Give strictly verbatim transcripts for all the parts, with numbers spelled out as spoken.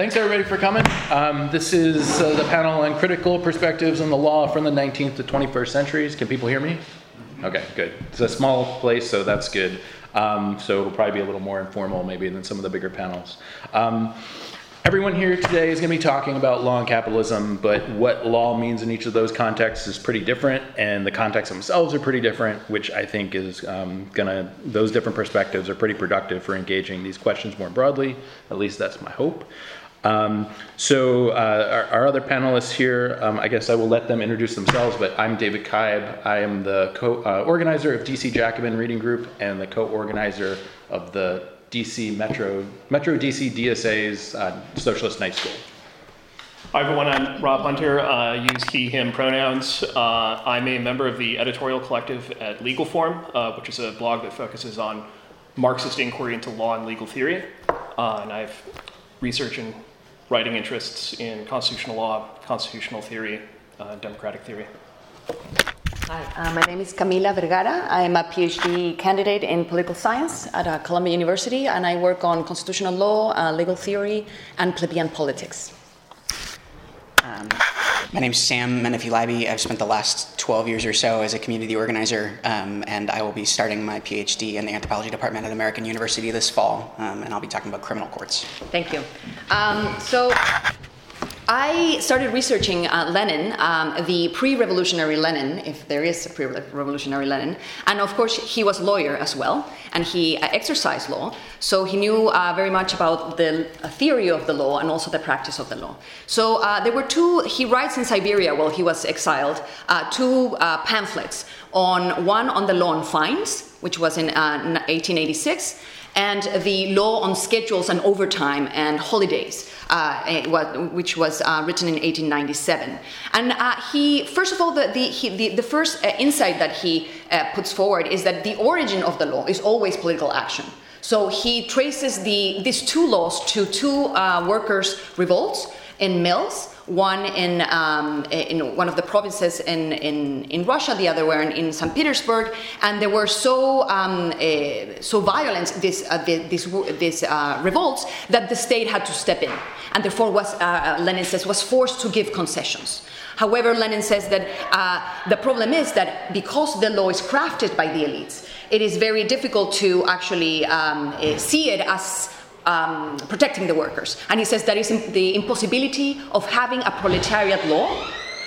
Thanks everybody for coming. Um, this is uh, the panel on critical perspectives on the law from the nineteenth to twenty-first centuries. Can people hear me? Okay, good. It's a small place, so that's good. Um, so it'll probably be a little more informal maybe than some of the bigger panels. Um, Everyone here today is going to be talking about law and capitalism, but what law means in each of those contexts is pretty different, and the contexts themselves are pretty different, which I think is um, going to, those different perspectives are pretty productive for engaging these questions more broadly. At least that's my hope. Um, so uh, our, our other panelists here, um, I guess I will let them introduce themselves, but I'm David Kaib. I am the co-organizer uh, of D C Jacobin Reading Group and the co-organizer of the D C Metro, Metro D C D S A's uh, Socialist Night School. Hi everyone, I'm Rob Hunter. I uh, use he, him pronouns. Uh, I'm a member of the editorial collective at Legal Form, uh, which is a blog that focuses on Marxist inquiry into law and legal theory. Uh, and I have research and writing interests in constitutional law, constitutional theory, uh, democratic theory. Hi, uh, my name is Camila Vergara. I am a PhD candidate in political science at uh, Columbia University, and I work on constitutional law, uh, legal theory, and plebeian politics. Um, my name is Sam Menefee-Libey. I've spent the last twelve years or so as a community organizer, um, and I will be starting my PhD in the anthropology department at American University this fall, um, and I'll be talking about criminal courts. Thank you. Um, so. I started researching uh, Lenin, um, the pre-revolutionary Lenin, if there is a pre-revolutionary Lenin. And of course, he was a lawyer as well, and he uh, exercised law. So he knew uh, very much about the theory of the law and also the practice of the law. So uh, there were two, he writes in Siberia while he was exiled, uh, two uh, pamphlets, on one on the law on fines, which was in uh, eighteen eighty-six, and the law on schedules and overtime and holidays, uh, which was uh, written in eighteen ninety-seven. And uh, he, first of all, the, the, he, the, the first uh, insight that he uh, puts forward is that the origin of the law is always political action. So he traces the, these two laws to two uh, workers' revolts in mills, one in, um, in one of the provinces in, in, in Russia, the other were in, in Saint Petersburg, and they were so um, uh, so violent, these uh, these, these uh, revolts, that the state had to step in, and therefore was uh, Lenin says was forced to give concessions. However, Lenin says that uh, the problem is that because the law is crafted by the elites, it is very difficult to actually um, see it as Um, protecting the workers. And he says that is the impossibility of having a proletariat law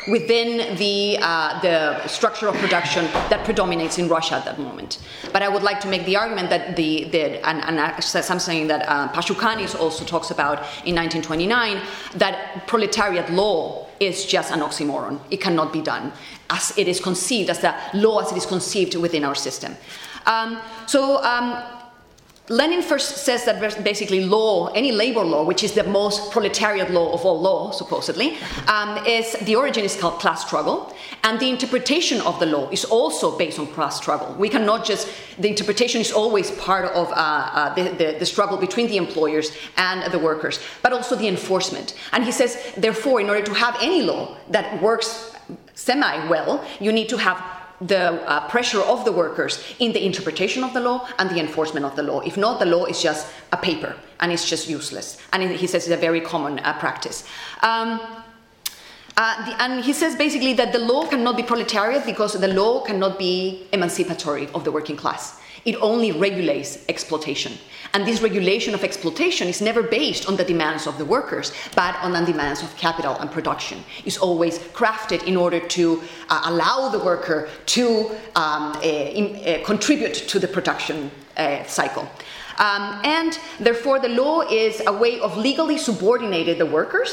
within the, uh, the structure of production that predominates in Russia at that moment. But I would like to make the argument that the, the and, and something that uh, Pashukanis also talks about in nineteen twenty-nine, that proletariat law is just an oxymoron. It cannot be done as it is conceived, as the law as it is conceived within our system. Um, so, um, Lenin first says that basically law, any labor law, which is the most proletariat law of all law, supposedly, um, is the origin is called class struggle, and the interpretation of the law is also based on class struggle. We cannot just, the interpretation is always part of uh, uh, the, the, the struggle between the employers and the workers, but also the enforcement. And he says, therefore, in order to have any law that works semi-well, you need to have the uh, pressure of the workers in the interpretation of the law and the enforcement of the law. If not, the law is just a paper and it's just useless. And he says it's a very common uh, practice. Um, uh, the, and he says basically that the law cannot be proletariat because the law cannot be emancipatory of the working class. It only regulates exploitation. And this regulation of exploitation is never based on the demands of the workers, but on the demands of capital and production. It's always crafted in order to uh, allow the worker to um, uh, in, uh, contribute to the production uh, cycle. Um, and therefore, the law is a way of legally subordinating the workers.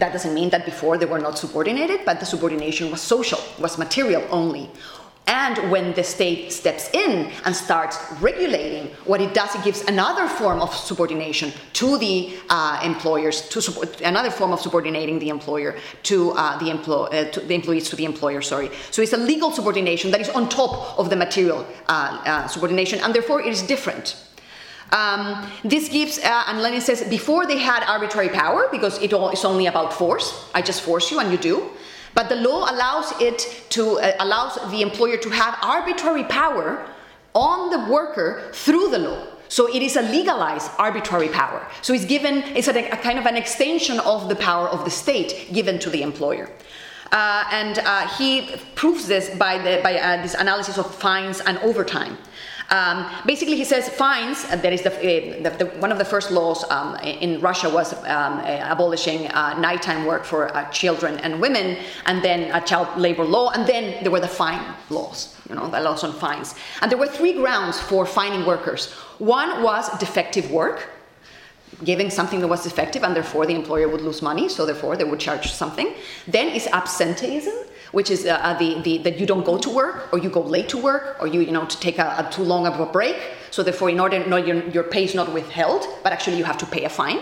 That doesn't mean that before they were not subordinated, but the subordination was social, was material only. And when the state steps in and starts regulating, what it does, it gives another form of subordination to the uh, employers, to support, another form of subordinating the employer to uh, the employ, uh, to the employees to the employer. Sorry. So it's a legal subordination that is on top of the material uh, uh, subordination, and therefore it is different. Um, this gives, uh, and Lenin says, before they had arbitrary power because it all is only about force. I just force you, and you do. But the law allows it to uh, allows the employer to have arbitrary power on the worker through the law. So it is a legalized arbitrary power. So it's given, it's a, a kind of an extension of the power of the state given to the employer. Uh, and uh, he proves this by, the, by uh, this analysis of fines and overtime. Um, basically, he says fines, uh, that is the, uh, the, the, one of the first laws um, in Russia was um, uh, abolishing uh, nighttime work for uh, children and women, and then a child labor law, and then there were the fine laws, you know, the laws on fines. And there were three grounds for fining workers. One was defective work, giving something that was defective, and therefore the employer would lose money, so therefore they would charge something. Then is absenteeism, which is uh, the, the that you don't go to work, or you go late to work, or you you know to take a, a too long of a break. So therefore, in order, no, your your pay is not withheld, but actually you have to pay a fine.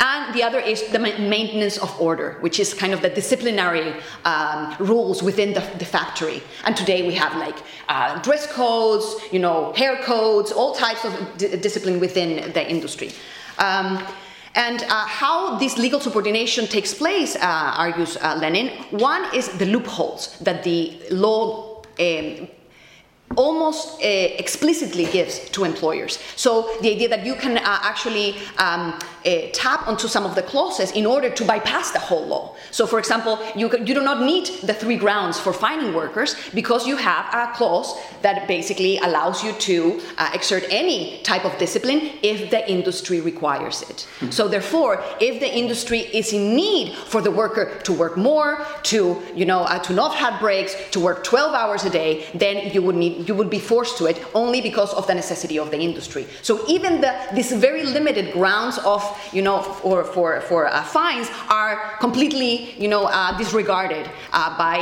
And the other is the maintenance of order, which is kind of the disciplinary um, rules within the, the factory. And today we have like uh, dress codes, you know, hair codes, all types of d- discipline within the industry. Um, and uh, how this legal subordination takes place, uh, argues uh, Lenin, one is the loopholes that the law um, almost uh, explicitly gives to employers. So the idea that you can uh, actually um, uh, tap onto some of the clauses in order to bypass the whole law. So for example, you, can, you do not need the three grounds for fining workers because you have a clause that basically allows you to uh, exert any type of discipline if the industry requires it. Mm-hmm. So therefore, if the industry is in need for the worker to work more, to, you know, uh, to not have breaks, to work twelve hours a day, then you would need you would be forced to it only because of the necessity of the industry. So even the, these very limited grounds of, you know, for for for uh, fines are completely, you know, uh, disregarded uh, by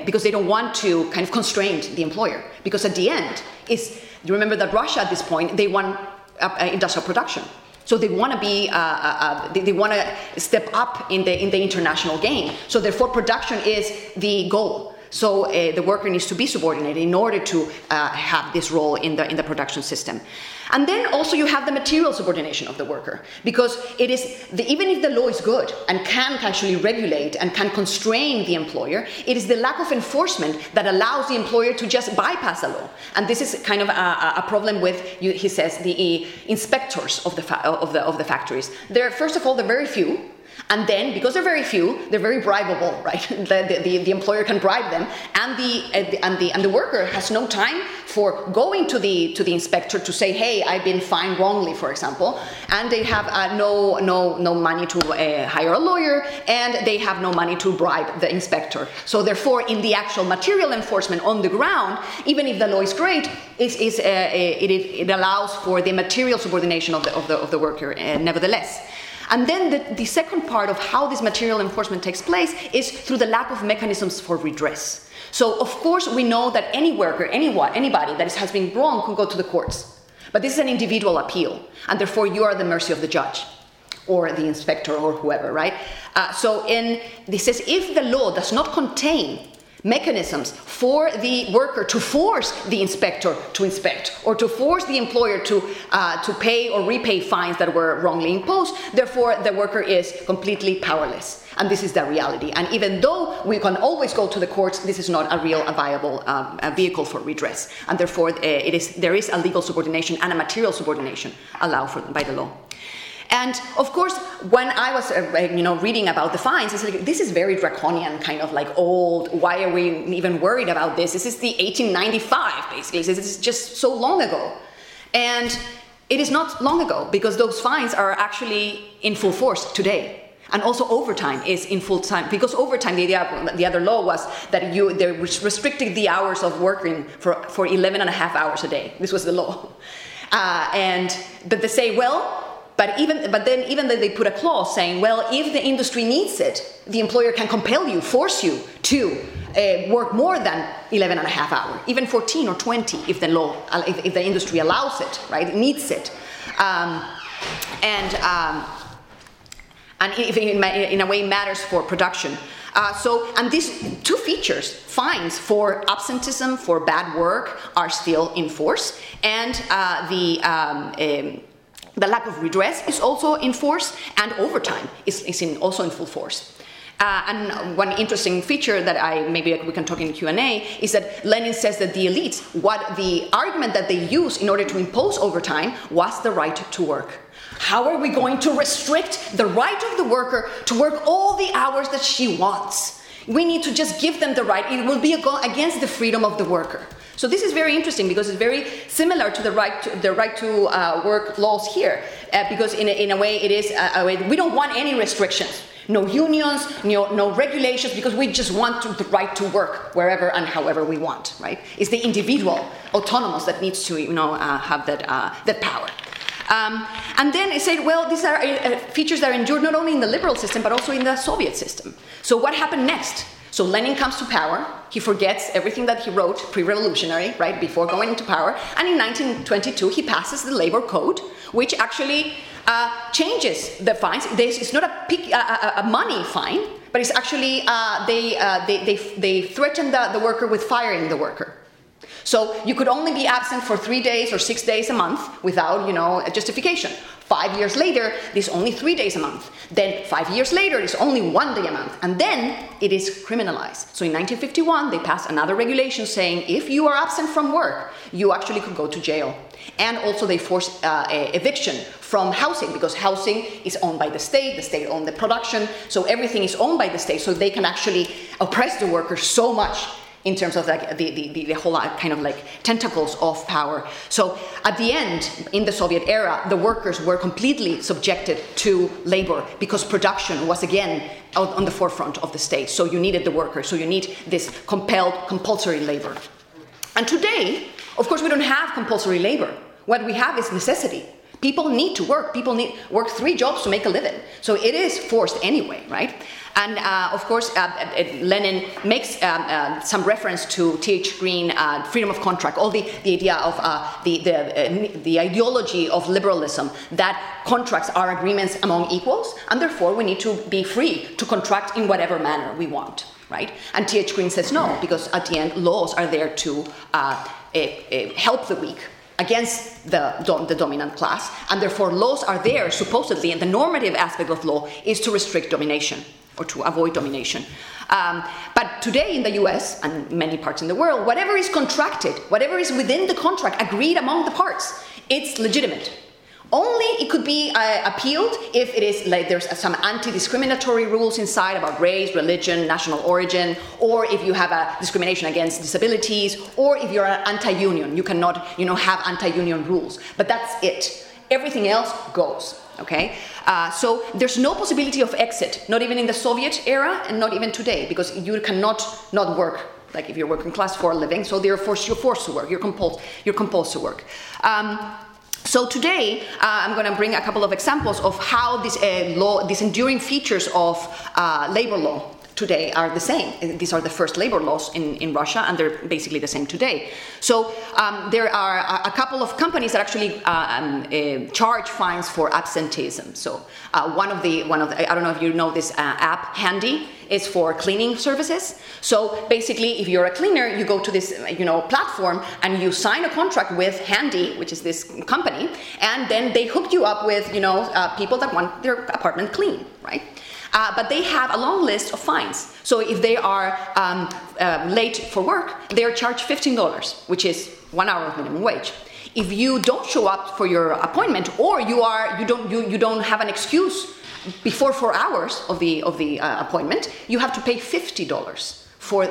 uh, because they don't want to kind of constrain the employer. Because at the end, is you remember that Russia at this point they want uh, industrial production, so they want to be uh, uh, they, they want to step up in the in the international game. So therefore, production is the goal. So uh, the worker needs to be subordinated in order to uh, have this role in the in the production system. And then also you have the material subordination of the worker, because it is the, even if the law is good and can actually regulate and can constrain the employer, it is the lack of enforcement that allows the employer to just bypass the law. And this is kind of a, a problem with, you, he says, the inspectors of the fa- of the of the factories. They're first of all they're very few. And then, because they're very few, they're very bribable, right? The, the, the employer can bribe them, and the and the and the worker has no time for going to the to the inspector to say, "Hey, I've been fined wrongly," for example. And they have uh, no no no money to uh, hire a lawyer, and they have no money to bribe the inspector. So therefore, in the actual material enforcement on the ground, even if the law is great, it is uh, it it allows for the material subordination of the of the of the worker, uh, nevertheless. And then the, the second part of how this material enforcement takes place is through the lack of mechanisms for redress. So, of course, we know that any worker, anyone, anybody that has been wrong can go to the courts. But this is an individual appeal, and therefore you are at the mercy of the judge or the inspector or whoever, right? Uh, so in this is if the law does not contain mechanisms for the worker to force the inspector to inspect or to force the employer to uh, to pay or repay fines that were wrongly imposed, therefore the worker is completely powerless. And this is the reality. And even though we can always go to the courts, this is not a real a viable um, a vehicle for redress. And therefore uh, it is there is a legal subordination and a material subordination allowed for by the law. And of course, when I was, uh, you know, reading about the fines, it's like, this is very draconian, kind of like old. Why are we even worried about this? This is the eighteen ninety-five, basically. This is just so long ago, and it is not long ago because those fines are actually in full force today. And also overtime is in full time, because overtime, the, the other law was that you they restricted the hours of working for, for eleven and a half hours a day. This was the law, uh, and but they say, well. But even, but then even though they put a clause saying, well, if the industry needs it, the employer can compel you, force you to uh, work more than eleven and a half hours, even fourteen or twenty if the law, if, if the industry allows it, right? It needs it. Um, and um, and if in, in a way matters for production. Uh, so, and these two features, fines for absenteeism, for bad work, are still in force. And uh, the... Um, um, The lack of redress is also in force, and overtime is, is in, also in full force. Uh, and one interesting feature that I maybe we can talk in Q and A is that Lenin says that the elites, what the argument that they use in order to impose overtime was the right to work. How are we going to restrict the right of the worker to work all the hours that she wants? We need to just give them the right. It will be against the freedom of the worker. So this is very interesting because it's very similar to the right to, the right to uh, work laws here, uh, because in a, in a way it is a, a way, we don't want any restrictions, no unions, no, no regulations, because we just want to, the right to work wherever and however we want. Right? It's the individual, autonomous, that needs to you know uh, have that uh, that power. Um, and then it said, well, these are uh, features that are endured not only in the liberal system, but also in the Soviet system. So what happened next? So Lenin comes to power. He forgets everything that he wrote pre-revolutionary, right, before going into power. And in nineteen twenty-two, he passes the labor code, which actually uh, changes the fines. It's not a, pick, a, a money fine, but it's actually uh, they, uh, they, they, they threaten the, the worker with firing the worker. So you could only be absent for three days or six days a month without, you know, a justification. Five years later, it's only three days a month. Then five years later, it's only one day a month. And then it is criminalized. So in nineteen fifty-one, they passed another regulation saying if you are absent from work, you actually could go to jail. And also they forced uh, eviction from housing, because housing is owned by the state, the state owned the production. So everything is owned by the state, so they can actually oppress the workers so much in terms of like the, the, the whole kind of like tentacles of power. So at the end, in the Soviet era, the workers were completely subjected to labor because production was again out on the forefront of the state. So you needed the workers. So you need this compelled, compulsory labor. And today, of course, we don't have compulsory labor. What we have is necessity. People need to work. People need work three jobs to make a living. So it is forced anyway, right? And uh, of course, uh, uh, Lenin makes um, uh, some reference to T H Green, uh, freedom of contract, all the, the idea of uh, the the, uh, the ideology of liberalism, that contracts are agreements among equals, and therefore we need to be free to contract in whatever manner we want, right? And T H Green says no, because at the end, laws are there to uh, uh, uh, help the weak against the, dom- the dominant class, and therefore laws are there, supposedly, and the normative aspect of law is to restrict domination, or to avoid domination. Um, but today in the U S, and many parts in the world, whatever is contracted, whatever is within the contract, agreed among the parts, it's legitimate. Only it could be uh, appealed if it is like there's some anti-discriminatory rules inside about race, religion, national origin, or if you have a discrimination against disabilities, or if you're an anti-union, you cannot, you know, have anti-union rules. But that's it. Everything else goes. Okay, uh, so there's no possibility of exit, not even in the Soviet era, and not even today, because you cannot not work. Like if you're working class for a living, so they're forced. You're forced to work. You're compelled. You're compelled to work. Um, So today, uh, I'm going to bring a couple of examples of how this, uh, law, these enduring features of uh, labor law today are the same. These are the first labor laws in, in Russia, and they're basically the same today. So um, there are a couple of companies that actually um, uh, charge fines for absenteeism. So uh, one of the, one of the, I don't know if you know this uh, app, Handy. It's for cleaning services. So basically, if you're a cleaner, you go to this, you know, platform and you sign a contract with Handy, which is this company, and then they hook you up with, you know, uh, people that want their apartment clean, right? Uh, but they have a long list of fines. So if they are um, uh, late for work, they are charged fifteen dollars, which is one hour of minimum wage. If you don't show up for your appointment, or you are you don't you, you don't have an excuse before four hours of the of the uh, appointment, you have to pay fifty dollars for.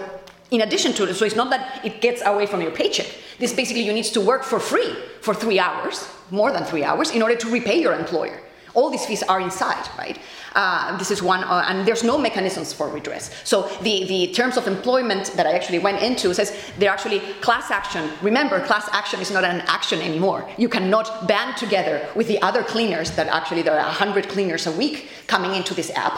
In addition to it, so it's not that it gets away from your paycheck. This basically you need to work for free for three hours, more than three hours, in order to repay your employer. All these fees are inside, right? Uh, this is one, uh, and there's no mechanisms for redress. So the, the terms of employment that I actually went into says they're actually class action. Remember, class action is not an action anymore. You cannot band together with the other cleaners that actually there are one hundred cleaners a week coming into this app.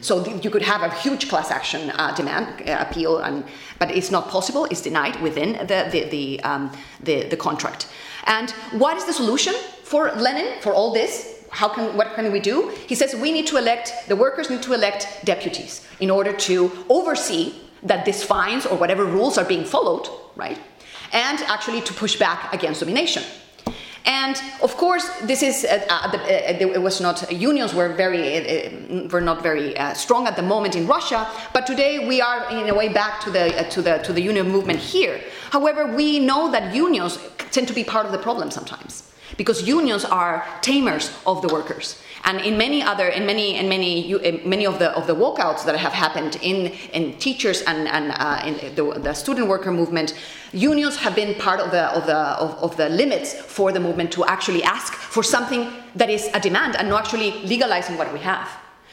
So th- you could have a huge class action uh, demand, uh, appeal, and but it's not possible. It's denied within the, the, the, um, the, the contract. And what is the solution for Lenin for all this? How can, what can we do? He says we need to elect, the workers need to elect deputies in order to oversee that these fines or whatever rules are being followed, right? And actually to push back against domination. And of course, this is uh, uh, the, uh, it was not unions were very uh, were not very uh, strong at the moment in Russia, but today we are in a way back to the uh, to the to the union movement here. However, we know that unions tend to be part of the problem sometimes, because unions are tamers of the workers. And in many other, in many, in many, in many of the of the walkouts that have happened in, in teachers and and uh, in the, the student worker movement, unions have been part of the of the of, of the limits for the movement to actually ask for something that is a demand and not actually legalizing what we have,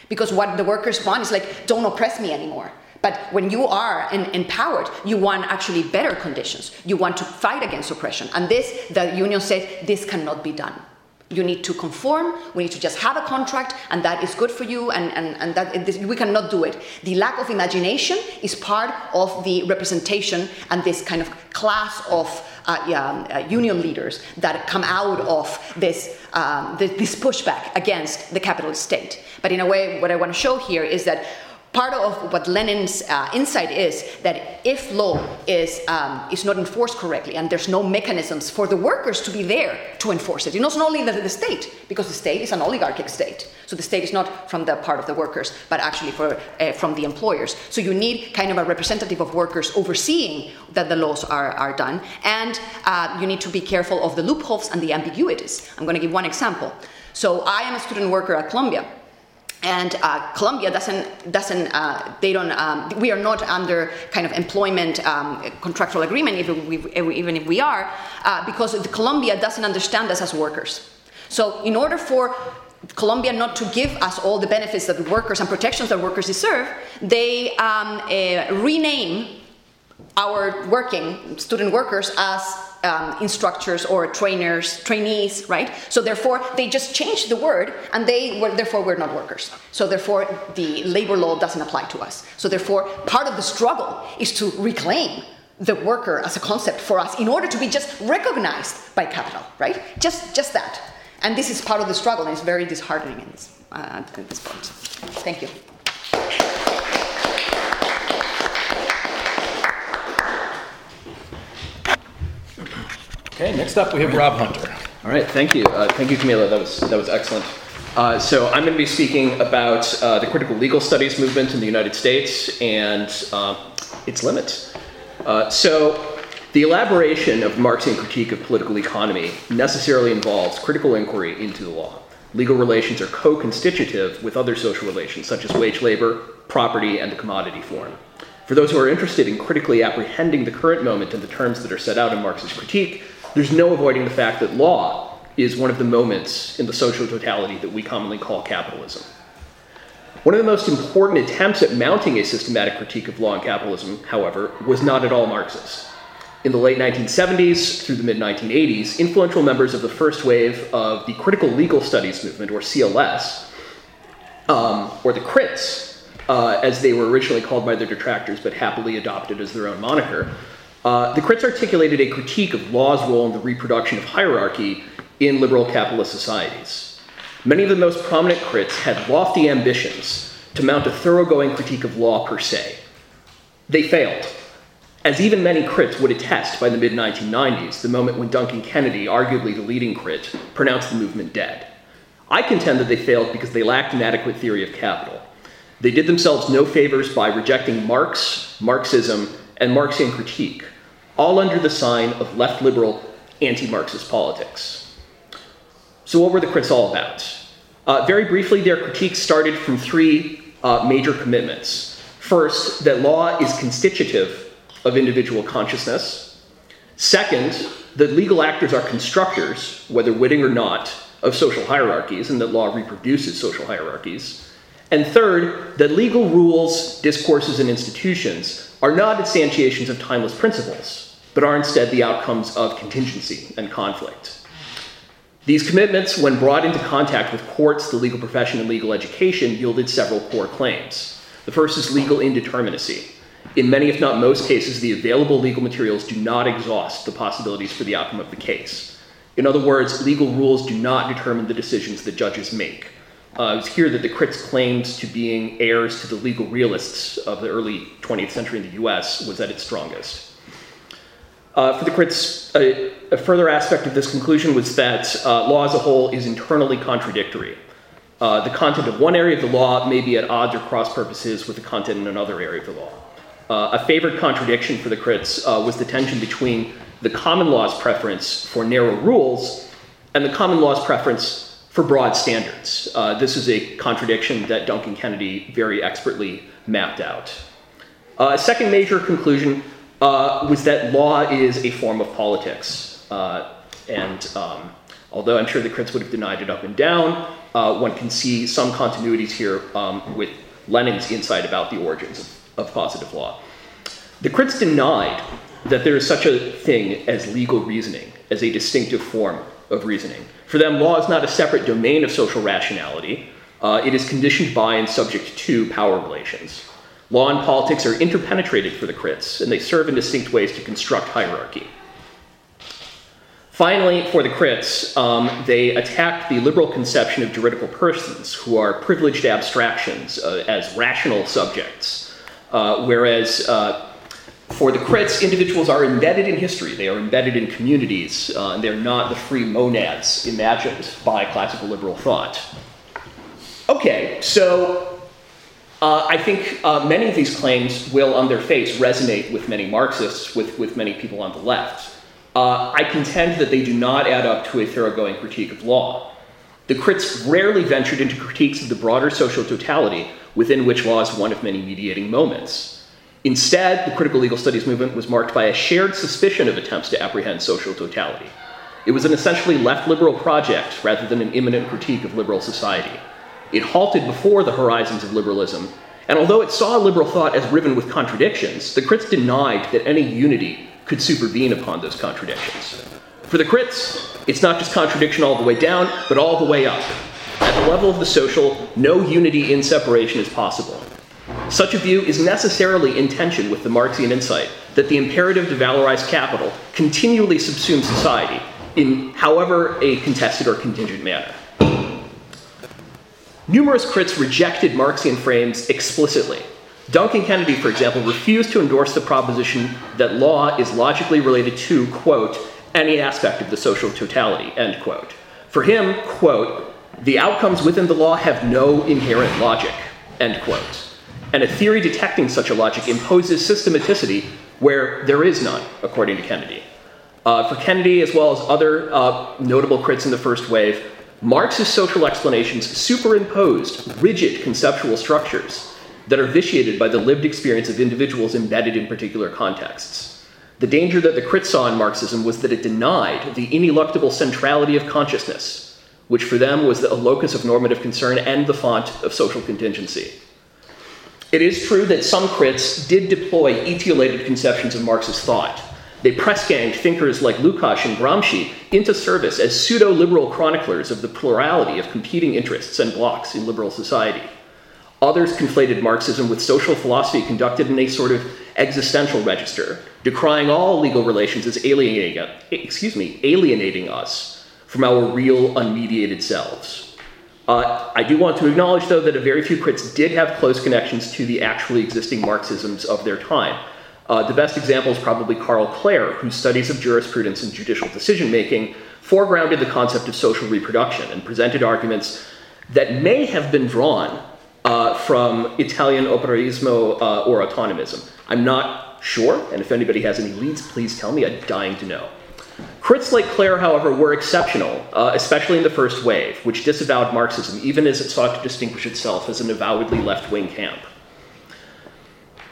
because what the workers want is like, don't oppress me anymore. But when you are in, empowered, you want actually better conditions. You want to fight against oppression, and this the union says this cannot be done. You need to conform, we need to just have a contract, and that is good for you, and, and, and that this, we cannot do it. The lack of imagination is part of the representation and this kind of class of uh, yeah, uh, union leaders that come out of this, um, this, this pushback against the capitalist state. But in a way, what I want to show here is that part of what Lenin's uh, insight is that if law is um, is not enforced correctly and there's no mechanisms for the workers to be there to enforce it, it's not only the, the state, because the state is an oligarchic state. So the state is not from the part of the workers, but actually for, uh, from the employers. So you need kind of a representative of workers overseeing that the laws are, are done. And uh, you need to be careful of the loopholes and the ambiguities. I'm going to give one example. So I am a student worker at Columbia. And uh, Columbia doesn't, doesn't uh, they don't, um, we are not under kind of employment um, contractual agreement, even, we, even if we are, uh, because the Columbia doesn't understand us as workers. So in order for Columbia not to give us all the benefits that the workers and protections that workers deserve, they um, uh, rename our working student workers as Um, instructors or trainers, trainees, right? So therefore, they just changed the word, and they were therefore we're not workers. So therefore, the labor law doesn't apply to us. So therefore, part of the struggle is to reclaim the worker as a concept for us in order to be just recognized by capital, right? Just, just that. And this is part of the struggle, and it's very disheartening in this, uh, at this point. Thank you. Okay, next up we have Rob Hunter. All right, thank you. Uh, thank you, Camila. That was that was excellent. Uh, so I'm going to be speaking about uh, the critical legal studies movement in the United States and uh, its limits. Uh, so the elaboration of Marxian critique of political economy necessarily involves critical inquiry into the law. Legal relations are co-constitutive with other social relations, such as wage labor, property, and the commodity form. For those who are interested in critically apprehending the current moment and the terms that are set out in Marx's critique, there's no avoiding the fact that law is one of the moments in the social totality that we commonly call capitalism. One of the most important attempts at mounting a systematic critique of law and capitalism, however, was not at all Marxist. In the late nineteen seventies through the mid nineteen eighties, influential members of the first wave of the critical legal studies movement, or C L S, um, or the Crits, uh, as they were originally called by their detractors but happily adopted as their own moniker, Uh, the Crits articulated a critique of law's role in the reproduction of hierarchy in liberal capitalist societies. Many of the most prominent Crits had lofty ambitions to mount a thoroughgoing critique of law per se. They failed, as even many Crits would attest by the mid nineteen nineties, the moment when Duncan Kennedy, arguably the leading Crit, pronounced the movement dead. I contend that they failed because they lacked an adequate theory of capital. They did themselves no favors by rejecting Marx, Marxism, and Marxian critique, all under the sign of left-liberal, anti-Marxist politics. So what were the Crits all about? Uh, very briefly, their critique started from three uh, major commitments. First, that law is constitutive of individual consciousness. Second, that legal actors are constructors, whether witting or not, of social hierarchies, and that law reproduces social hierarchies. And third, that legal rules, discourses, and institutions are not instantiations of timeless principles, but are instead the outcomes of contingency and conflict. These commitments, when brought into contact with courts, the legal profession, and legal education, yielded several core claims. The first is legal indeterminacy. In many, if not most cases, the available legal materials do not exhaust the possibilities for the outcome of the case. In other words, legal rules do not determine the decisions that judges make. Uh, it's here that the Crits' claims to being heirs to the legal realists of the early twentieth century in the U S was at its strongest. Uh, for the courts, a, a further aspect of this conclusion was that uh, law as a whole is internally contradictory. Uh, the content of one area of the law may be at odds or cross purposes with the content in another area of the law. Uh, a favorite contradiction for the critics uh, was the tension between the common law's preference for narrow rules and the common law's preference for broad standards. Uh, this is a contradiction that Duncan Kennedy very expertly mapped out. Uh, a second major conclusion uh, was that law is a form of politics. Uh, and um, although I'm sure the critics would have denied it up and down, uh, one can see some continuities here um, with Lenin's insight about the origins of of positive law. The critics denied that there is such a thing as legal reasoning, as a distinctive form of reasoning. For them, law is not a separate domain of social rationality. Uh, it is conditioned by and subject to power relations. Law and politics are interpenetrated for the critics, and they serve in distinct ways to construct hierarchy. Finally, for the critics, um, they attacked the liberal conception of juridical persons, who are privileged abstractions uh, as rational subjects. Uh, whereas uh, for the critics, individuals are embedded in history, they are embedded in communities, uh, and they're not the free monads imagined by classical liberal thought. Okay, so uh, I think uh, many of these claims will, on their face, resonate with many Marxists, with, with many people on the left. Uh, I contend that they do not add up to a thoroughgoing critique of law. The critics rarely ventured into critiques of the broader social totality within which law is one of many mediating moments. Instead, the critical legal studies movement was marked by a shared suspicion of attempts to apprehend social totality. It was an essentially left liberal project rather than an imminent critique of liberal society. It halted before the horizons of liberalism, and although it saw liberal thought as riven with contradictions, the critics denied that any unity could supervene upon those contradictions. For the critics, it's not just contradiction all the way down, but all the way up. At the level of the social, no unity in separation is possible. Such a view is necessarily in tension with the Marxian insight that the imperative to valorize capital continually subsumes society in however a contested or contingent manner. Numerous critics rejected Marxian frames explicitly. Duncan Kennedy, for example, refused to endorse the proposition that law is logically related to, quote, any aspect of the social totality, end quote. For him, quote, the outcomes within the law have no inherent logic, end quote. And a theory detecting such a logic imposes systematicity where there is none, according to Kennedy. Uh, for Kennedy, as well as other uh, notable critics in the first wave, Marx's social explanations superimposed rigid conceptual structures that are vitiated by the lived experience of individuals embedded in particular contexts. The danger that the critics saw in Marxism was that it denied the ineluctable centrality of consciousness, which for them was the locus of normative concern and the font of social contingency. It is true that some critics did deploy etiolated conceptions of Marxist thought. They press-ganged thinkers like Lukács and Gramsci into service as pseudo-liberal chroniclers of the plurality of competing interests and blocs in liberal society. Others conflated Marxism with social philosophy conducted in a sort of existential register, decrying all legal relations as alienating, excuse me, alienating us from our real, unmediated selves. Uh, I do want to acknowledge, though, that a very few critics did have close connections to the actually existing Marxisms of their time. Uh, the best example is probably Karl Klare, whose studies of jurisprudence and judicial decision-making foregrounded the concept of social reproduction and presented arguments that may have been drawn uh, from Italian operaismo uh, or autonomism. I'm not sure, and if anybody has any leads, please tell me. I'm dying to know. Critics like Klare, however, were exceptional, uh, especially in the first wave, which disavowed Marxism, even as it sought to distinguish itself as an avowedly left-wing camp.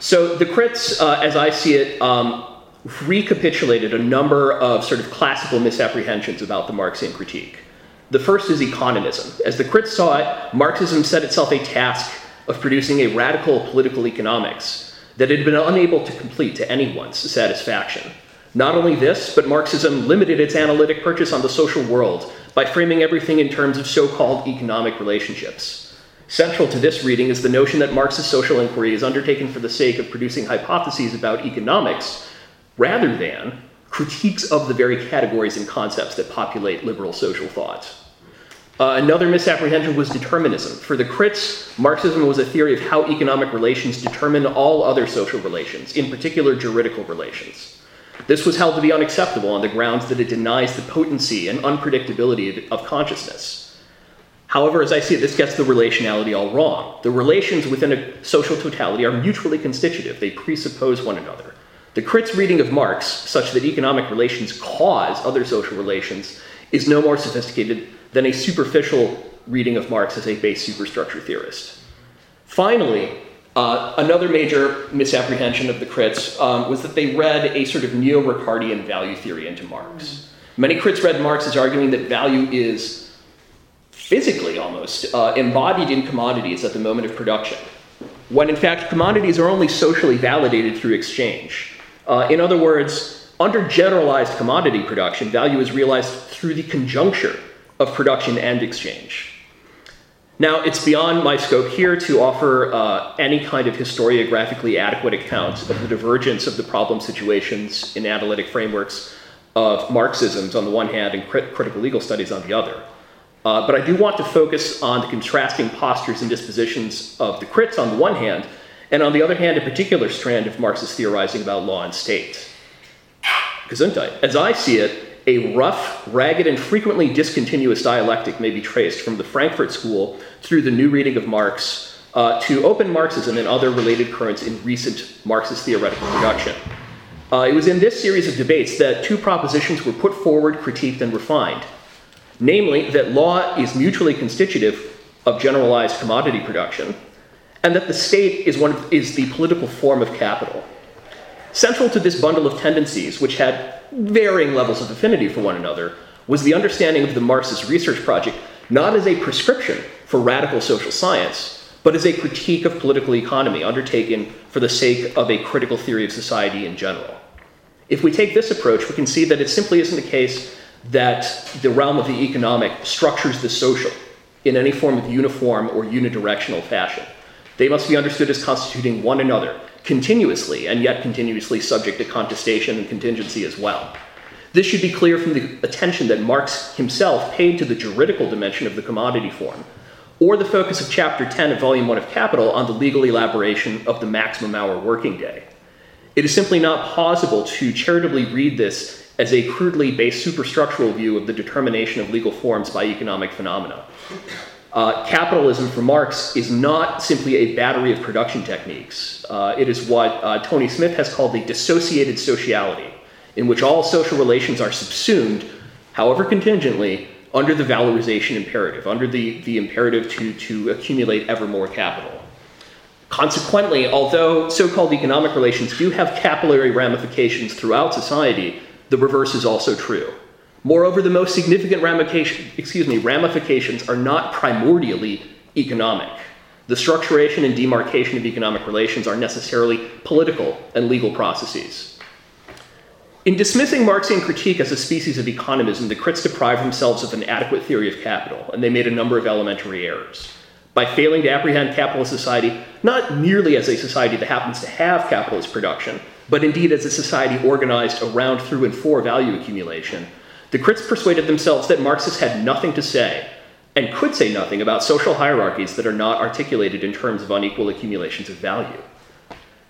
So the critics, uh, as I see it, um, recapitulated a number of sort of classical misapprehensions about the Marxian critique. The first is economism. As the critics saw it, Marxism set itself a task of producing a radical political economics that it had been unable to complete to anyone's satisfaction. Not only this, but Marxism limited its analytic purchase on the social world by framing everything in terms of so-called economic relationships. Central to this reading is the notion that Marx's social inquiry is undertaken for the sake of producing hypotheses about economics rather than critiques of the very categories and concepts that populate liberal social thought. Uh, another misapprehension was determinism. For the critics, Marxism was a theory of how economic relations determine all other social relations, in particular juridical relations. This was held to be unacceptable on the grounds that it denies the potency and unpredictability of consciousness. However, as I see it, this gets the relationality all wrong. The relations within a social totality are mutually constitutive. They presuppose one another. The Crit's reading of Marx, such that economic relations cause other social relations, is no more sophisticated than a superficial reading of Marx as a base superstructure theorist. Finally, Uh, another major misapprehension of the Crits um, was that they read a sort of neo-Ricardian value theory into Marx. Many Crits read Marx as arguing that value is physically almost uh, embodied in commodities at the moment of production, when in fact commodities are only socially validated through exchange. Uh, in other words, under generalized commodity production, value is realized through the conjuncture of production and exchange. Now, it's beyond my scope here to offer uh, any kind of historiographically adequate accounts of the divergence of the problem situations in analytic frameworks of Marxisms on the one hand and crit- critical legal studies on the other. Uh, but I do want to focus on the contrasting postures and dispositions of the Crits on the one hand, and on the other hand, a particular strand of Marxist theorizing about law and state. Gesundheit. As I see it, a rough, ragged, and frequently discontinuous dialectic may be traced from the Frankfurt School through the new reading of Marx uh, to open Marxism and other related currents in recent Marxist theoretical production. Uh, it was in this series of debates that two propositions were put forward, critiqued, and refined. Namely, that law is mutually constitutive of generalized commodity production, and that the state is, one of, is the political form of capital. Central to this bundle of tendencies, which had varying levels of affinity for one another, was the understanding of the Marxist research project not as a prescription for radical social science, but as a critique of political economy undertaken for the sake of a critical theory of society in general. If we take this approach, we can see that it simply isn't the case that the realm of the economic structures the social in any form of uniform or unidirectional fashion. They must be understood as constituting one another, continuously, and yet continuously subject to contestation and contingency as well. This should be clear from the attention that Marx himself paid to the juridical dimension of the commodity form, or the focus of Chapter ten of Volume one of Capital on the legal elaboration of the maximum hour working day. It is simply not possible to charitably read this as a crudely based superstructural view of the determination of legal forms by economic phenomena. Uh, capitalism for Marx is not simply a battery of production techniques. Uh, it is what uh, Tony Smith has called the dissociated sociality, in which all social relations are subsumed, however contingently, under the valorization imperative, under the, the imperative to, to accumulate ever more capital. Consequently, although so-called economic relations do have capillary ramifications throughout society, the reverse is also true. Moreover, the most significant ramification, excuse me, ramifications are not primordially economic. The structuration and demarcation of economic relations are necessarily political and legal processes. In dismissing Marxian critique as a species of economism, the Crits deprived themselves of an adequate theory of capital, and they made a number of elementary errors. By failing to apprehend capitalist society, not merely as a society that happens to have capitalist production, but indeed as a society organized around, through, and for value accumulation, the Crits persuaded themselves that Marxists had nothing to say and could say nothing about social hierarchies that are not articulated in terms of unequal accumulations of value.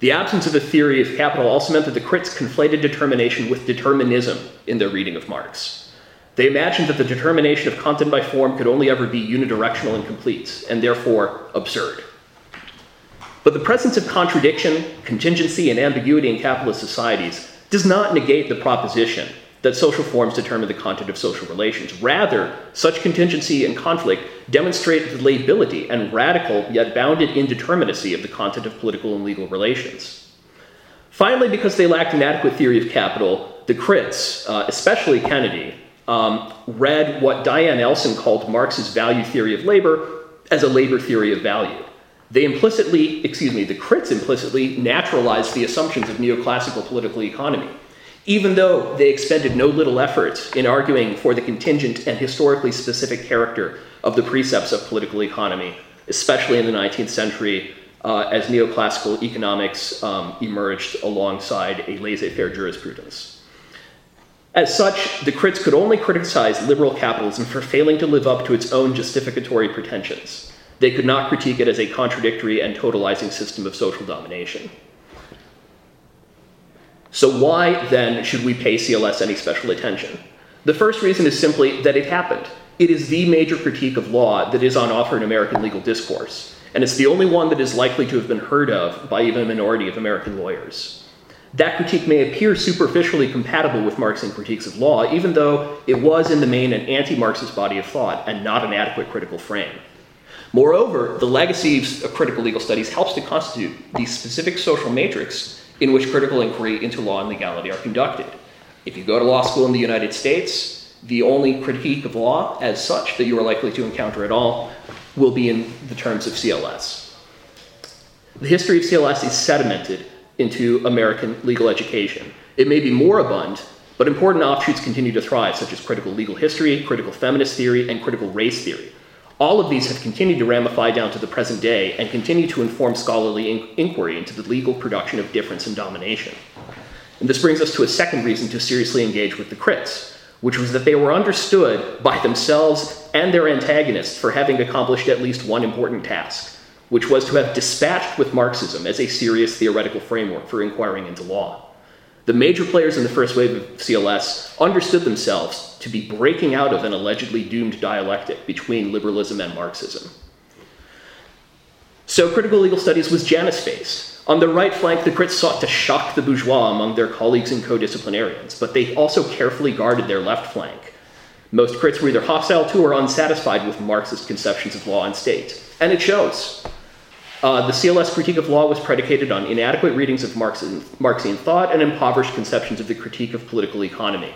The absence of a theory of capital also meant that the Crits conflated determination with determinism in their reading of Marx. They imagined that the determination of content by form could only ever be unidirectional and complete, and therefore absurd. But the presence of contradiction, contingency, and ambiguity in capitalist societies does not negate the proposition that social forms determine the content of social relations. Rather, such contingency and conflict demonstrate the lability and radical yet bounded indeterminacy of the content of political and legal relations. Finally, because they lacked an adequate theory of capital, the Crits, uh, especially Kennedy, um, read what Diane Elson called Marx's value theory of labor as a labor theory of value. They implicitly, excuse me, the Crits implicitly naturalized the assumptions of neoclassical political economy, even though they expended no little effort in arguing for the contingent and historically specific character of the precepts of political economy, especially in the nineteenth century, uh, as neoclassical economics um, emerged alongside a laissez-faire jurisprudence. As such, the Crits could only criticize liberal capitalism for failing to live up to its own justificatory pretensions. They could not critique it as a contradictory and totalizing system of social domination. So why, then, should we pay C L S any special attention? The first reason is simply that it happened. It is the major critique of law that is on offer in American legal discourse, and it's the only one that is likely to have been heard of by even a minority of American lawyers. That critique may appear superficially compatible with Marxian critiques of law, even though it was in the main an anti-Marxist body of thought and not an adequate critical frame. Moreover, the legacy of critical legal studies helps to constitute the specific social matrix in which critical inquiry into law and legality are conducted. If you go to law school in the United States, the only critique of law as such that you are likely to encounter at all will be in the terms of C L S. The history of C L S is sedimented into American legal education. It may be moribund, but important offshoots continue to thrive, such as critical legal history, critical feminist theory, and critical race theory. All of these have continued to ramify down to the present day and continue to inform scholarly in- inquiry into the legal production of difference and domination. And this brings us to a second reason to seriously engage with the crits, which was that they were understood by themselves and their antagonists for having accomplished at least one important task, which was to have dispatched with Marxism as a serious theoretical framework for inquiring into law. The major players in the first wave of C L S understood themselves to be breaking out of an allegedly doomed dialectic between liberalism and Marxism. So critical legal studies was Janus-faced. On the right flank, the crits sought to shock the bourgeois among their colleagues and co-disciplinarians, but they also carefully guarded their left flank. Most crits were either hostile to or unsatisfied with Marxist conceptions of law and state, and it shows. Uh, the C L S critique of law was predicated on inadequate readings of Marxian, Marxian thought and impoverished conceptions of the critique of political economy.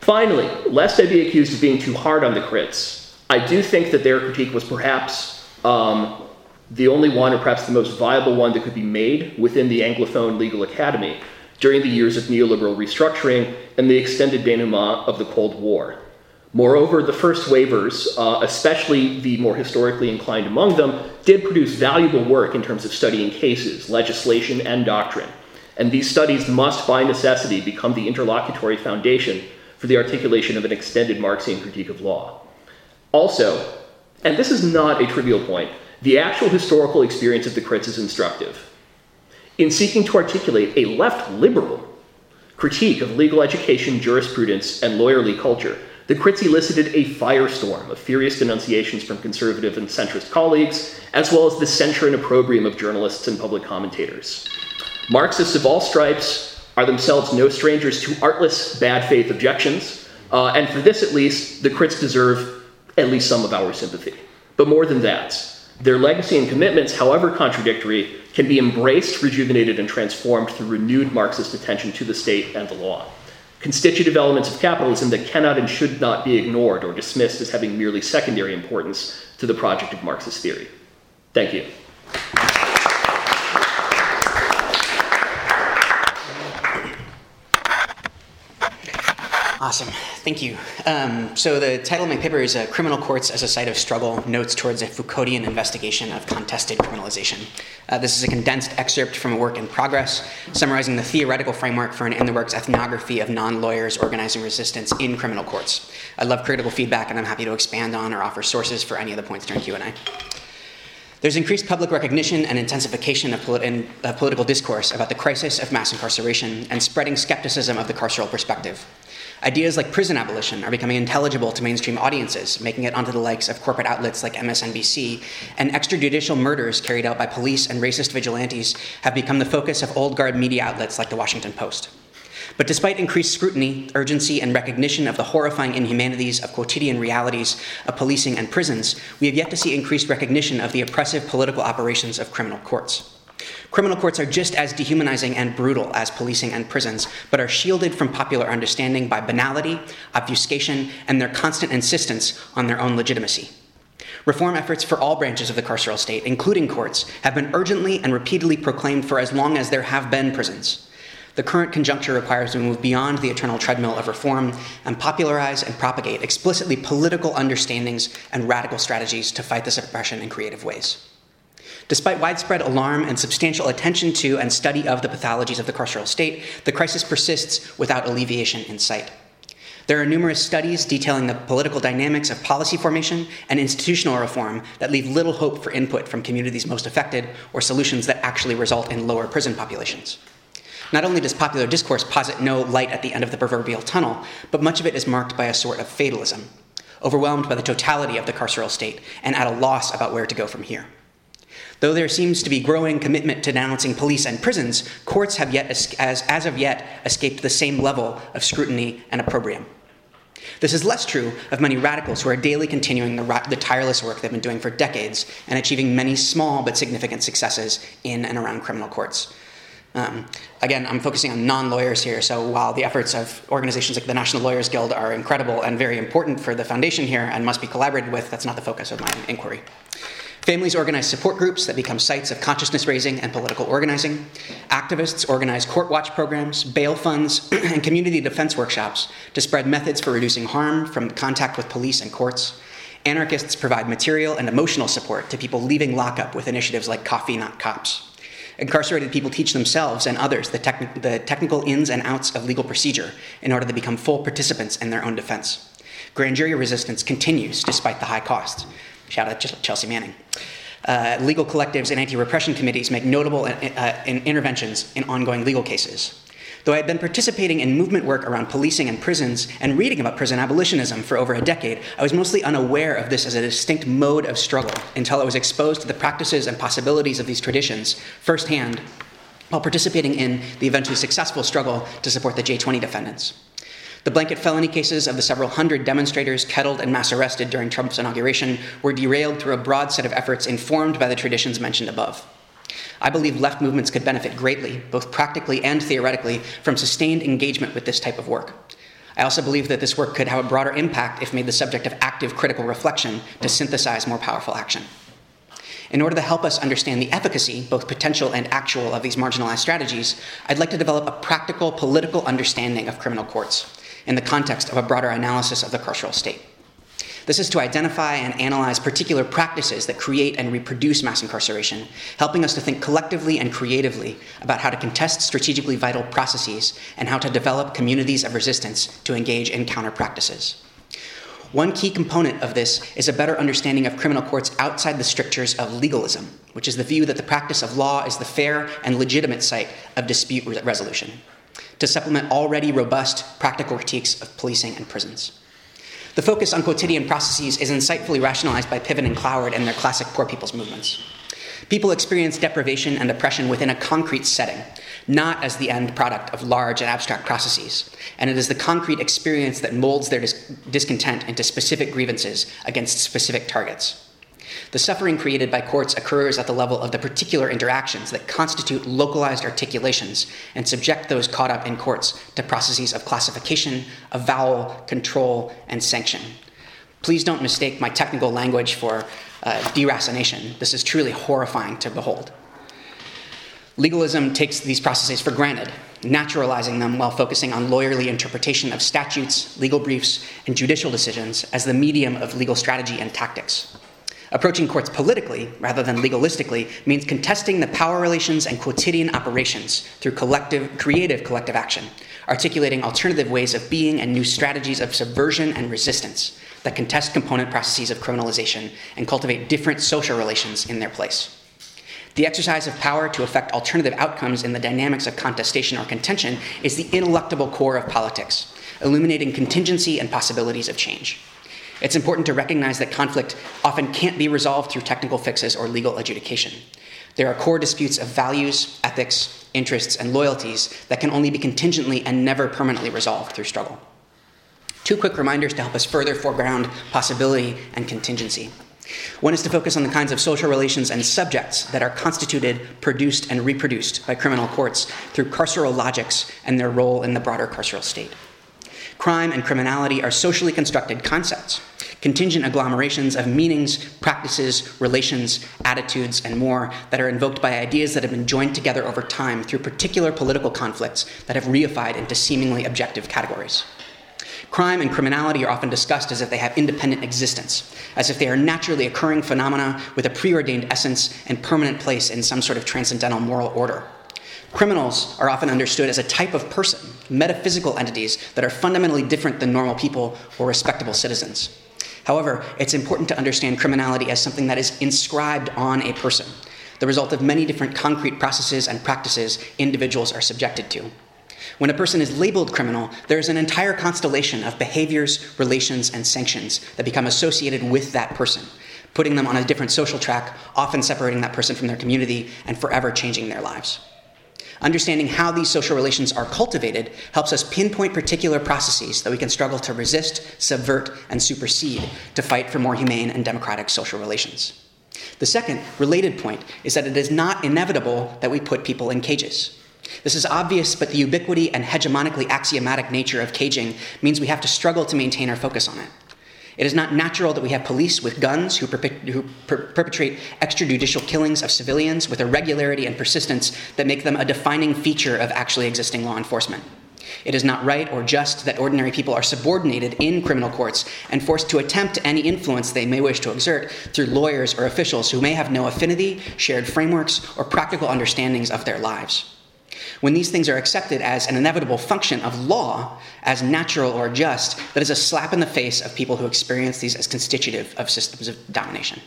Finally, lest I be accused of being too hard on the crits, I do think that their critique was perhaps um, the only one, or perhaps the most viable one, that could be made within the Anglophone legal academy during the years of neoliberal restructuring and the extended denouement of the Cold War. Moreover, the first waivers, uh, especially the more historically inclined among them, did produce valuable work in terms of studying cases, legislation, and doctrine. And these studies must, by necessity, become the interlocutory foundation for the articulation of an extended Marxian critique of law. Also, and this is not a trivial point, the actual historical experience of the crits is instructive. In seeking to articulate a left liberal critique of legal education, jurisprudence, and lawyerly culture, the crits elicited a firestorm of furious denunciations from conservative and centrist colleagues, as well as the censure and opprobrium of journalists and public commentators. Marxists of all stripes are themselves no strangers to artless, bad faith objections, uh, and for this at least, the crits deserve at least some of our sympathy. But more than that, their legacy and commitments, however contradictory, can be embraced, rejuvenated, and transformed through renewed Marxist attention to the state and the law. Constitutive elements of capitalism that cannot and should not be ignored or dismissed as having merely secondary importance to the project of Marxist theory. Thank you. Awesome. Thank you. Um, so the title of my paper is uh, Criminal Courts as a Site of Struggle, Notes Towards a Foucauldian Investigation of Contested Criminalization. Uh, this is a condensed excerpt from a work in progress, summarizing the theoretical framework for an in-the-works ethnography of non-lawyers organizing resistance in criminal courts. I love critical feedback, and I'm happy to expand on or offer sources for any of the points during Q and A. There's increased public recognition and intensification of, polit- and, uh, political discourse about the crisis of mass incarceration and spreading skepticism of the carceral perspective. Ideas like prison abolition are becoming intelligible to mainstream audiences, making it onto the likes of corporate outlets like M S N B C, and extrajudicial murders carried out by police and racist vigilantes have become the focus of old guard media outlets like the Washington Post. But despite increased scrutiny, urgency, and recognition of the horrifying inhumanities of quotidian realities of policing and prisons, we have yet to see increased recognition of the oppressive political operations of criminal courts. Criminal courts are just as dehumanizing and brutal as policing and prisons, but are shielded from popular understanding by banality, obfuscation, and their constant insistence on their own legitimacy. Reform efforts for all branches of the carceral state, including courts, have been urgently and repeatedly proclaimed for as long as there have been prisons. The current conjuncture requires we move beyond the eternal treadmill of reform and popularize and propagate explicitly political understandings and radical strategies to fight this oppression in creative ways. Despite widespread alarm and substantial attention to and study of the pathologies of the carceral state, the crisis persists without alleviation in sight. There are numerous studies detailing the political dynamics of policy formation and institutional reform that leave little hope for input from communities most affected or solutions that actually result in lower prison populations. Not only does popular discourse posit no light at the end of the proverbial tunnel, but much of it is marked by a sort of fatalism, overwhelmed by the totality of the carceral state and at a loss about where to go from here. Though there seems to be growing commitment to denouncing police and prisons, courts have yet, as, as of yet, escaped the same level of scrutiny and opprobrium. This is less true of many radicals who are daily continuing the, ra- the tireless work they've been doing for decades and achieving many small but significant successes in and around criminal courts. Um, again, I'm focusing on non-lawyers here, so while the efforts of organizations like the National Lawyers Guild are incredible and very important for the foundation here and must be collaborated with, that's not the focus of my inquiry. Families organize support groups that become sites of consciousness raising and political organizing. Activists organize court watch programs, bail funds, and community defense workshops to spread methods for reducing harm from contact with police and courts. Anarchists provide material and emotional support to people leaving lockup with initiatives like Coffee Not Cops. Incarcerated people teach themselves and others the, techni- the technical ins and outs of legal procedure in order to become full participants in their own defense. Grand jury resistance continues despite the high cost. Shout out to Chelsea Manning. Uh, legal collectives and anti-repression committees make notable in, uh, in interventions in ongoing legal cases. Though I had been participating in movement work around policing and prisons and reading about prison abolitionism for over a decade, I was mostly unaware of this as a distinct mode of struggle until I was exposed to the practices and possibilities of these traditions firsthand while participating in the eventually successful struggle to support the J twenty defendants. The blanket felony cases of the several hundred demonstrators kettled and mass arrested during Trump's inauguration were derailed through a broad set of efforts informed by the traditions mentioned above. I believe left movements could benefit greatly, both practically and theoretically, from sustained engagement with this type of work. I also believe that this work could have a broader impact if made the subject of active critical reflection to synthesize more powerful action. In order to help us understand the efficacy, both potential and actual, of these marginalized strategies, I'd like to develop a practical political understanding of criminal courts in the context of a broader analysis of the carceral state. This is to identify and analyze particular practices that create and reproduce mass incarceration, helping us to think collectively and creatively about how to contest strategically vital processes and how to develop communities of resistance to engage in counter practices. One key component of this is a better understanding of criminal courts outside the strictures of legalism, which is the view that the practice of law is the fair and legitimate site of dispute resolution, to supplement already robust practical critiques of policing and prisons. The focus on quotidian processes is insightfully rationalized by Piven and Cloward and their classic poor people's movements. People experience deprivation and oppression within a concrete setting, not as the end product of large and abstract processes, and it is the concrete experience that molds their dis- discontent into specific grievances against specific targets. The suffering created by courts occurs at the level of the particular interactions that constitute localized articulations and subject those caught up in courts to processes of classification, avowal, control, and sanction. Please don't mistake my technical language for uh, deracination. This is truly horrifying to behold. Legalism takes these processes for granted, naturalizing them while focusing on lawyerly interpretation of statutes, legal briefs, and judicial decisions as the medium of legal strategy and tactics. Approaching courts politically, rather than legalistically, means contesting the power relations and quotidian operations through collective, creative collective action, articulating alternative ways of being and new strategies of subversion and resistance that contest component processes of criminalization and cultivate different social relations in their place. The exercise of power to affect alternative outcomes in the dynamics of contestation or contention is the ineluctable core of politics, illuminating contingency and possibilities of change. It's important to recognize that conflict often can't be resolved through technical fixes or legal adjudication. There are core disputes of values, ethics, interests, and loyalties that can only be contingently and never permanently resolved through struggle. Two quick reminders to help us further foreground possibility and contingency. One is to focus on the kinds of social relations and subjects that are constituted, produced, and reproduced by criminal courts through carceral logics and their role in the broader carceral state. Crime and criminality are socially constructed concepts, contingent agglomerations of meanings, practices, relations, attitudes, and more that are invoked by ideas that have been joined together over time through particular political conflicts that have reified into seemingly objective categories. Crime and criminality are often discussed as if they have independent existence, as if they are naturally occurring phenomena with a preordained essence and permanent place in some sort of transcendental moral order. Criminals are often understood as a type of person, metaphysical entities that are fundamentally different than normal people or respectable citizens. However, it's important to understand criminality as something that is inscribed on a person, the result of many different concrete processes and practices individuals are subjected to. When a person is labeled criminal, there is an entire constellation of behaviors, relations, and sanctions that become associated with that person, putting them on a different social track, often separating that person from their community, and forever changing their lives. Understanding how these social relations are cultivated helps us pinpoint particular processes that we can struggle to resist, subvert, and supersede to fight for more humane and democratic social relations. The second, related point is that it is not inevitable that we put people in cages. This is obvious, but the ubiquity and hegemonically axiomatic nature of caging means we have to struggle to maintain our focus on it. It is not natural that we have police with guns who, perpe who per perpetrate extrajudicial killings of civilians with a regularity and persistence that make them a defining feature of actually existing law enforcement. It is not right or just that ordinary people are subordinated in criminal courts and forced to attempt any influence they may wish to exert through lawyers or officials who may have no affinity, shared frameworks, or practical understandings of their lives. When these things are accepted as an inevitable function of law, as natural or just, that is a slap in the face of people who experience these as constitutive of systems of domination.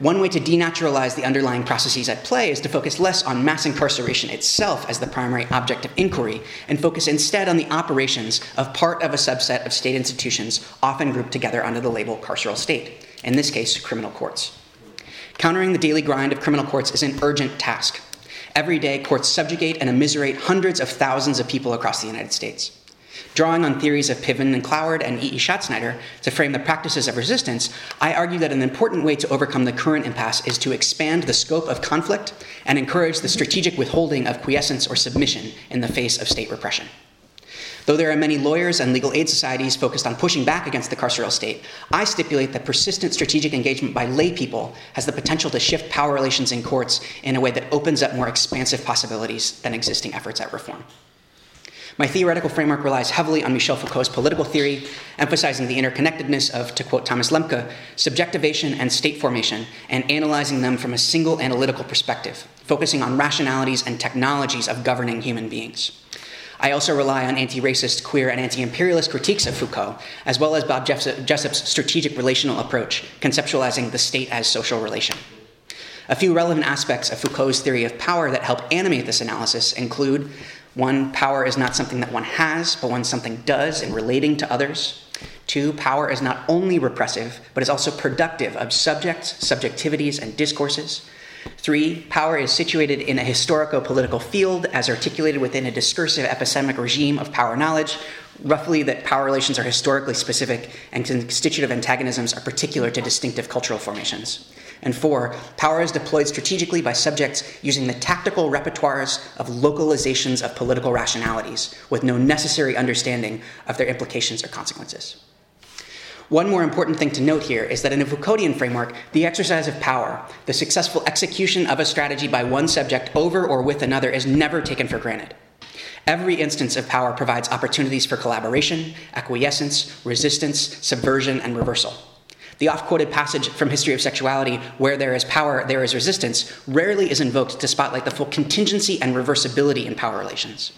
One way to denaturalize the underlying processes at play is to focus less on mass incarceration itself as the primary object of inquiry, and focus instead on the operations of part of a subset of state institutions often grouped together under the label carceral state, in this case, criminal courts. Countering the daily grind of criminal courts is an urgent task. Every day, courts subjugate and immiserate hundreds of thousands of people across the United States. Drawing on theories of Piven and Cloward and E E Schatzneider to frame the practices of resistance, I argue that an important way to overcome the current impasse is to expand the scope of conflict and encourage the strategic withholding of quiescence or submission in the face of state repression. Though there are many lawyers and legal aid societies focused on pushing back against the carceral state, I stipulate that persistent strategic engagement by lay people has the potential to shift power relations in courts in a way that opens up more expansive possibilities than existing efforts at reform. My theoretical framework relies heavily on Michel Foucault's political theory, emphasizing the interconnectedness of, to quote Thomas Lemke, subjectivation and state formation, and analyzing them from a single analytical perspective, focusing on rationalities and technologies of governing human beings. I also rely on anti-racist, queer, and anti-imperialist critiques of Foucault, as well as Bob Jessup's strategic relational approach, conceptualizing the state as social relation. A few relevant aspects of Foucault's theory of power that help animate this analysis include: one, power is not something that one has, but one something does in relating to others. Two, power is not only repressive, but is also productive of subjects, subjectivities, and discourses. Three, power is situated in a historico-political field as articulated within a discursive epistemic regime of power knowledge, roughly that power relations are historically specific and constitutive antagonisms are particular to distinctive cultural formations. And four, power is deployed strategically by subjects using the tactical repertoires of localizations of political rationalities with no necessary understanding of their implications or consequences. One more important thing to note here is that in a Foucauldian framework, the exercise of power, the successful execution of a strategy by one subject over or with another, is never taken for granted. Every instance of power provides opportunities for collaboration, acquiescence, resistance, subversion, and reversal. The oft-quoted passage from History of Sexuality, "Where there is power, there is resistance," rarely is invoked to spotlight the full contingency and reversibility in power relations.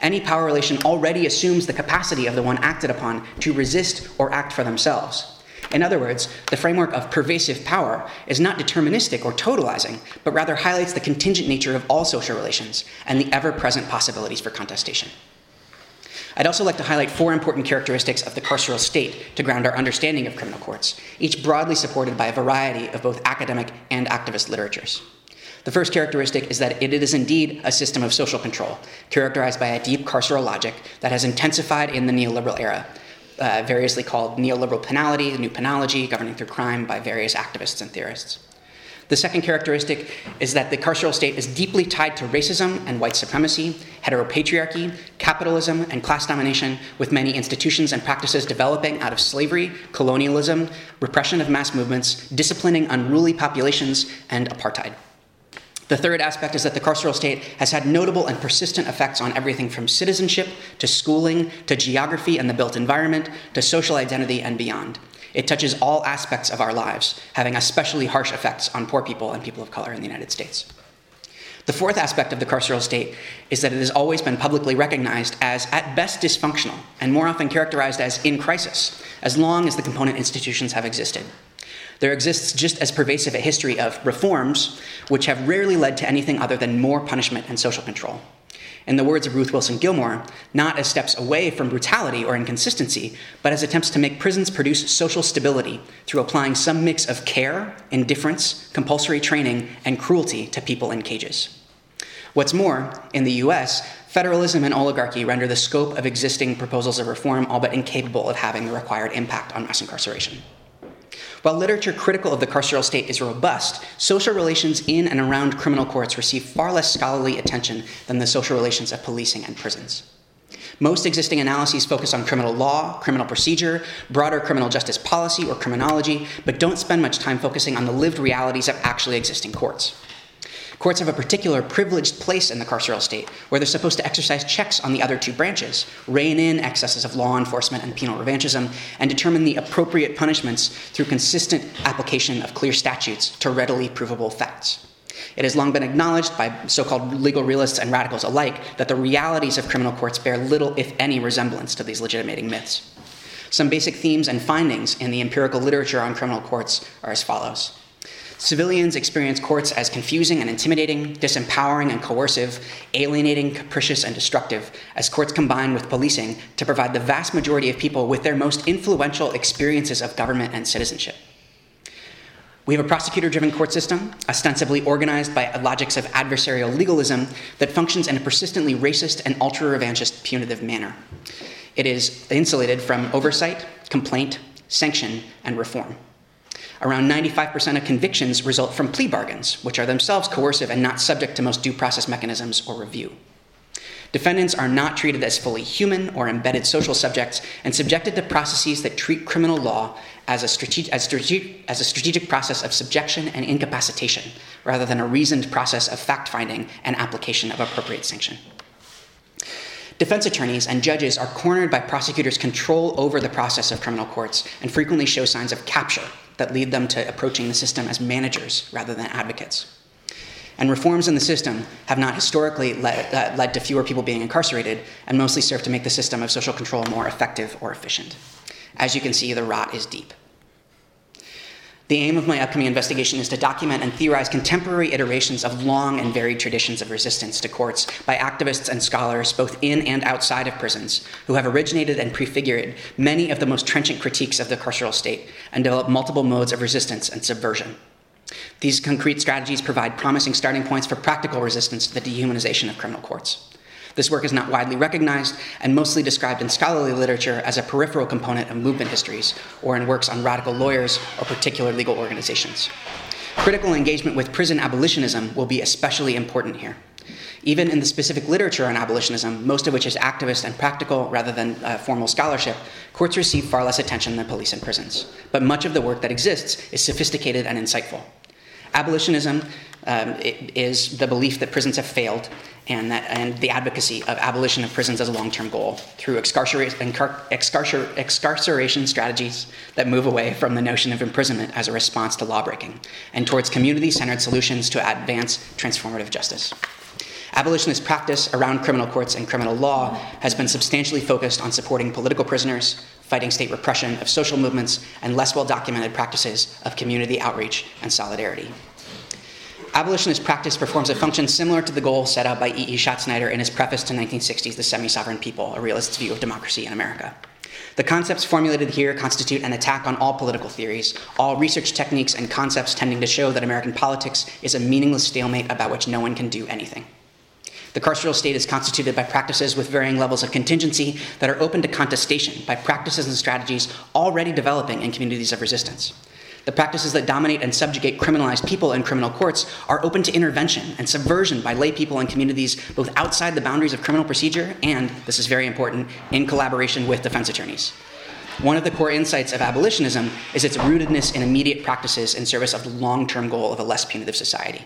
Any power relation already assumes the capacity of the one acted upon to resist or act for themselves. In other words, the framework of pervasive power is not deterministic or totalizing, but rather highlights the contingent nature of all social relations and the ever-present possibilities for contestation. I'd also like to highlight four important characteristics of the carceral state to ground our understanding of criminal courts, each broadly supported by a variety of both academic and activist literatures. The first characteristic is that it is indeed a system of social control, characterized by a deep carceral logic that has intensified in the neoliberal era, uh, variously called neoliberal penality, new penology, governing through crime by various activists and theorists. The second characteristic is that the carceral state is deeply tied to racism and white supremacy, heteropatriarchy, capitalism, and class domination, with many institutions and practices developing out of slavery, colonialism, repression of mass movements, disciplining unruly populations, and apartheid. The third aspect is that the carceral state has had notable and persistent effects on everything from citizenship to schooling to geography and the built environment to social identity and beyond. It touches all aspects of our lives, having especially harsh effects on poor people and people of color in the United States. The fourth aspect of the carceral state is that it has always been publicly recognized as at best dysfunctional and more often characterized as in crisis, as long as the component institutions have existed. there exists just as pervasive a history of reforms which have rarely led to anything other than more punishment and social control. In the words of Ruth Wilson Gilmore, not as steps away from brutality or inconsistency, but as attempts to make prisons produce social stability through applying some mix of care, indifference, compulsory training, and cruelty to people in cages. What's more, in the U S, federalism and oligarchy render the scope of existing proposals of reform all but incapable of having the required impact on mass incarceration. While literature critical of the carceral state is robust, social relations in and around criminal courts receive far less scholarly attention than the social relations of policing and prisons. Most existing analyses focus on criminal law, criminal procedure, broader criminal justice policy, or criminology, but don't spend much time focusing on the lived realities of actually existing courts. Courts have a particular privileged place in the carceral state, where they're supposed to exercise checks on the other two branches, rein in excesses of law enforcement and penal revanchism, and determine the appropriate punishments through consistent application of clear statutes to readily provable facts. It has long been acknowledged by so-called legal realists and radicals alike that the realities of criminal courts bear little, if any, resemblance to these legitimating myths. Some basic themes and findings in the empirical literature on criminal courts are as follows. Civilians experience courts as confusing and intimidating, disempowering and coercive, alienating, capricious, and destructive, as courts combine with policing to provide the vast majority of people with their most influential experiences of government and citizenship. We have a prosecutor-driven court system, ostensibly organized by logics of adversarial legalism, that functions in a persistently racist and ultra-revanchist punitive manner. It is insulated from oversight, complaint, sanction, and reform. Around ninety-five percent of convictions result from plea bargains, which are themselves coercive and not subject to most due process mechanisms or review. Defendants are not treated as fully human or embedded social subjects and subjected to processes that treat criminal law as a, strate- as strate- as a strategic process of subjection and incapacitation, rather than a reasoned process of fact-finding and application of appropriate sanction. Defense attorneys and judges are cornered by prosecutors' control over the process of criminal courts and frequently show signs of capture that lead them to approaching the system as managers rather than advocates. And reforms in the system have not historically led, uh, led to fewer people being incarcerated and mostly serve to make the system of social control more effective or efficient. As you can see, the rot is deep. The aim of my upcoming investigation is to document and theorize contemporary iterations of long and varied traditions of resistance to courts by activists and scholars, both in and outside of prisons, who have originated and prefigured many of the most trenchant critiques of the carceral state and developed multiple modes of resistance and subversion. These concrete strategies provide promising starting points for practical resistance to the dehumanization of criminal courts. This work is not widely recognized and mostly described in scholarly literature as a peripheral component of movement histories or in works on radical lawyers or particular legal organizations. Critical engagement with prison abolitionism will be especially important here. Even in the specific literature on abolitionism, most of which is activist and practical rather than uh, formal scholarship, courts receive far less attention than police and prisons. But much of the work that exists is sophisticated and insightful. Abolitionism um, is the belief that prisons have failed and, that, and the advocacy of abolition of prisons as a long-term goal through excarceration strategies that move away from the notion of imprisonment as a response to lawbreaking and towards community-centered solutions to advance transformative justice. Abolitionist practice around criminal courts and criminal law has been substantially focused on supporting political prisoners, fighting state repression of social movements, and less well-documented practices of community outreach and solidarity. Abolitionist practice performs a function similar to the goal set out by E E Schatzneider in his preface to nineteen sixties, The Semi-Sovereign People, A Realist's View of Democracy in America. The concepts formulated here constitute an attack on all political theories, all research techniques and concepts tending to show that American politics is a meaningless stalemate about which no one can do anything. The carceral state is constituted by practices with varying levels of contingency that are open to contestation by practices and strategies already developing in communities of resistance. The practices that dominate and subjugate criminalized people in criminal courts are open to intervention and subversion by lay people and communities both outside the boundaries of criminal procedure and, this is very important, in collaboration with defense attorneys. One of the core insights of abolitionism is its rootedness in immediate practices in service of the long-term goal of a less punitive society.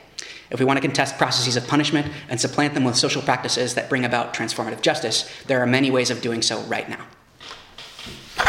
If we want to contest processes of punishment and supplant them with social practices that bring about transformative justice, there are many ways of doing so right now.